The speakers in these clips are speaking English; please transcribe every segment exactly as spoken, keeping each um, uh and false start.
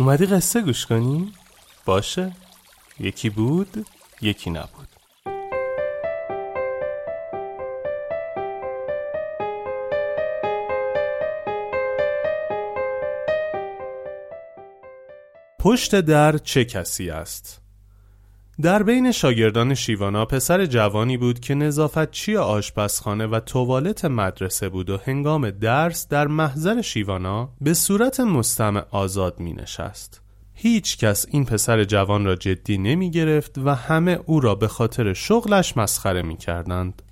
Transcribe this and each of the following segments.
اومدی قصه گوش کنی؟ باشه، یکی بود، یکی نبود. پشت در چه کسی است؟ در بین شاگردان شیوانا پسر جوانی بود که نظافتچی آشپزخانه و توالت مدرسه بود و هنگام درس در محضر شیوانا به صورت مستمع آزاد می نشست. هیچ کس این پسر جوان را جدی نمی گرفت و همه او را به خاطر شغلش مسخره می کردند.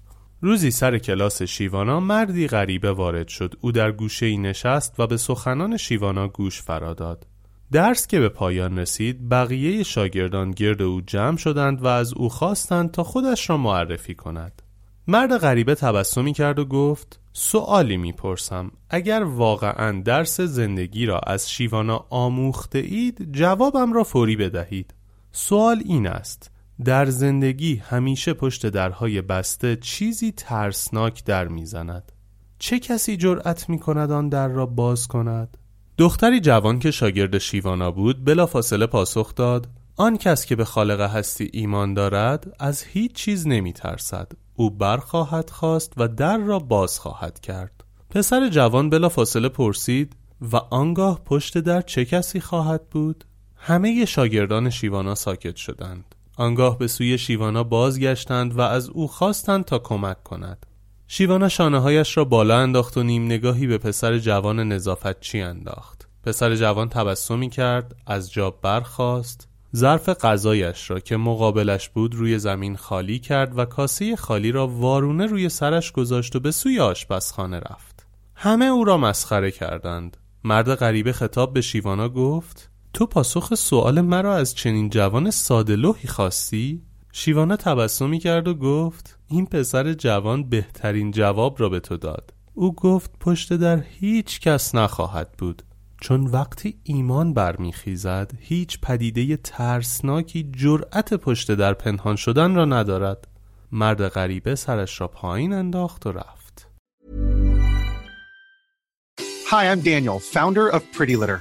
روزی سر کلاس شیوانا مردی غریبه وارد شد. او در گوشه‌ای نشست و به سخنان شیوانا گوش فراداد. درس که به پایان رسید، بقیه شاگردان گرد او جمع شدند و از او خواستند تا خودش را معرفی کند. مرد غریبه تبسمی کرد و گفت: سوالی میپرسم، اگر واقعاً درس زندگی را از شیوانا آموخته اید، جوابم را فوری بدهید. سوال این است: در زندگی همیشه پشت درهای بسته چیزی ترسناک در میزند. چه کسی جرأت میکند آن در را باز کند؟ دختری جوان که شاگرد شیوانا بود بلافاصله پاسخ داد: آن کس که به خالق هستی ایمان دارد از هیچ چیز نمی ترسد. او برخواهد خواست و در را باز خواهد کرد. پسر جوان بلافاصله پرسید: و آنگاه پشت در چه کسی خواهد بود؟ همه شاگردان شیوانا ساکت شدند. آنگاه به سوی شیوانا بازگشتند و از او خواستند تا کمک کند. شیوانا شانه‌هایش را بالا انداخت و نیم نگاهی به پسر جوان نظافتچی انداخت. پسر جوان تبسمی کرد، از جا برخاست، ظرف غذایش را که مقابلش بود روی زمین خالی کرد و کاسه خالی را وارونه روی سرش گذاشت و به سوی آشپزخانه رفت. همه او را مسخره کردند. مرد غریبه خطاب به شیوانا گفت: تو پاسخ سؤال مرا از چنین جوان ساده‌لوحی خواستی؟ شیوانا تبسمی کرد و گفت: این پسر جوان بهترین جواب را به تو داد. او گفت پشت در هیچ کس نخواهد بود، چون وقتی ایمان برمیخیزد هیچ پدیده ترسناکی جرأت پشت در پنهان شدن را ندارد. مرد غریبه سرش را پایین انداخت و رفت. Hi, I'm Daniel, founder of Pretty Litter.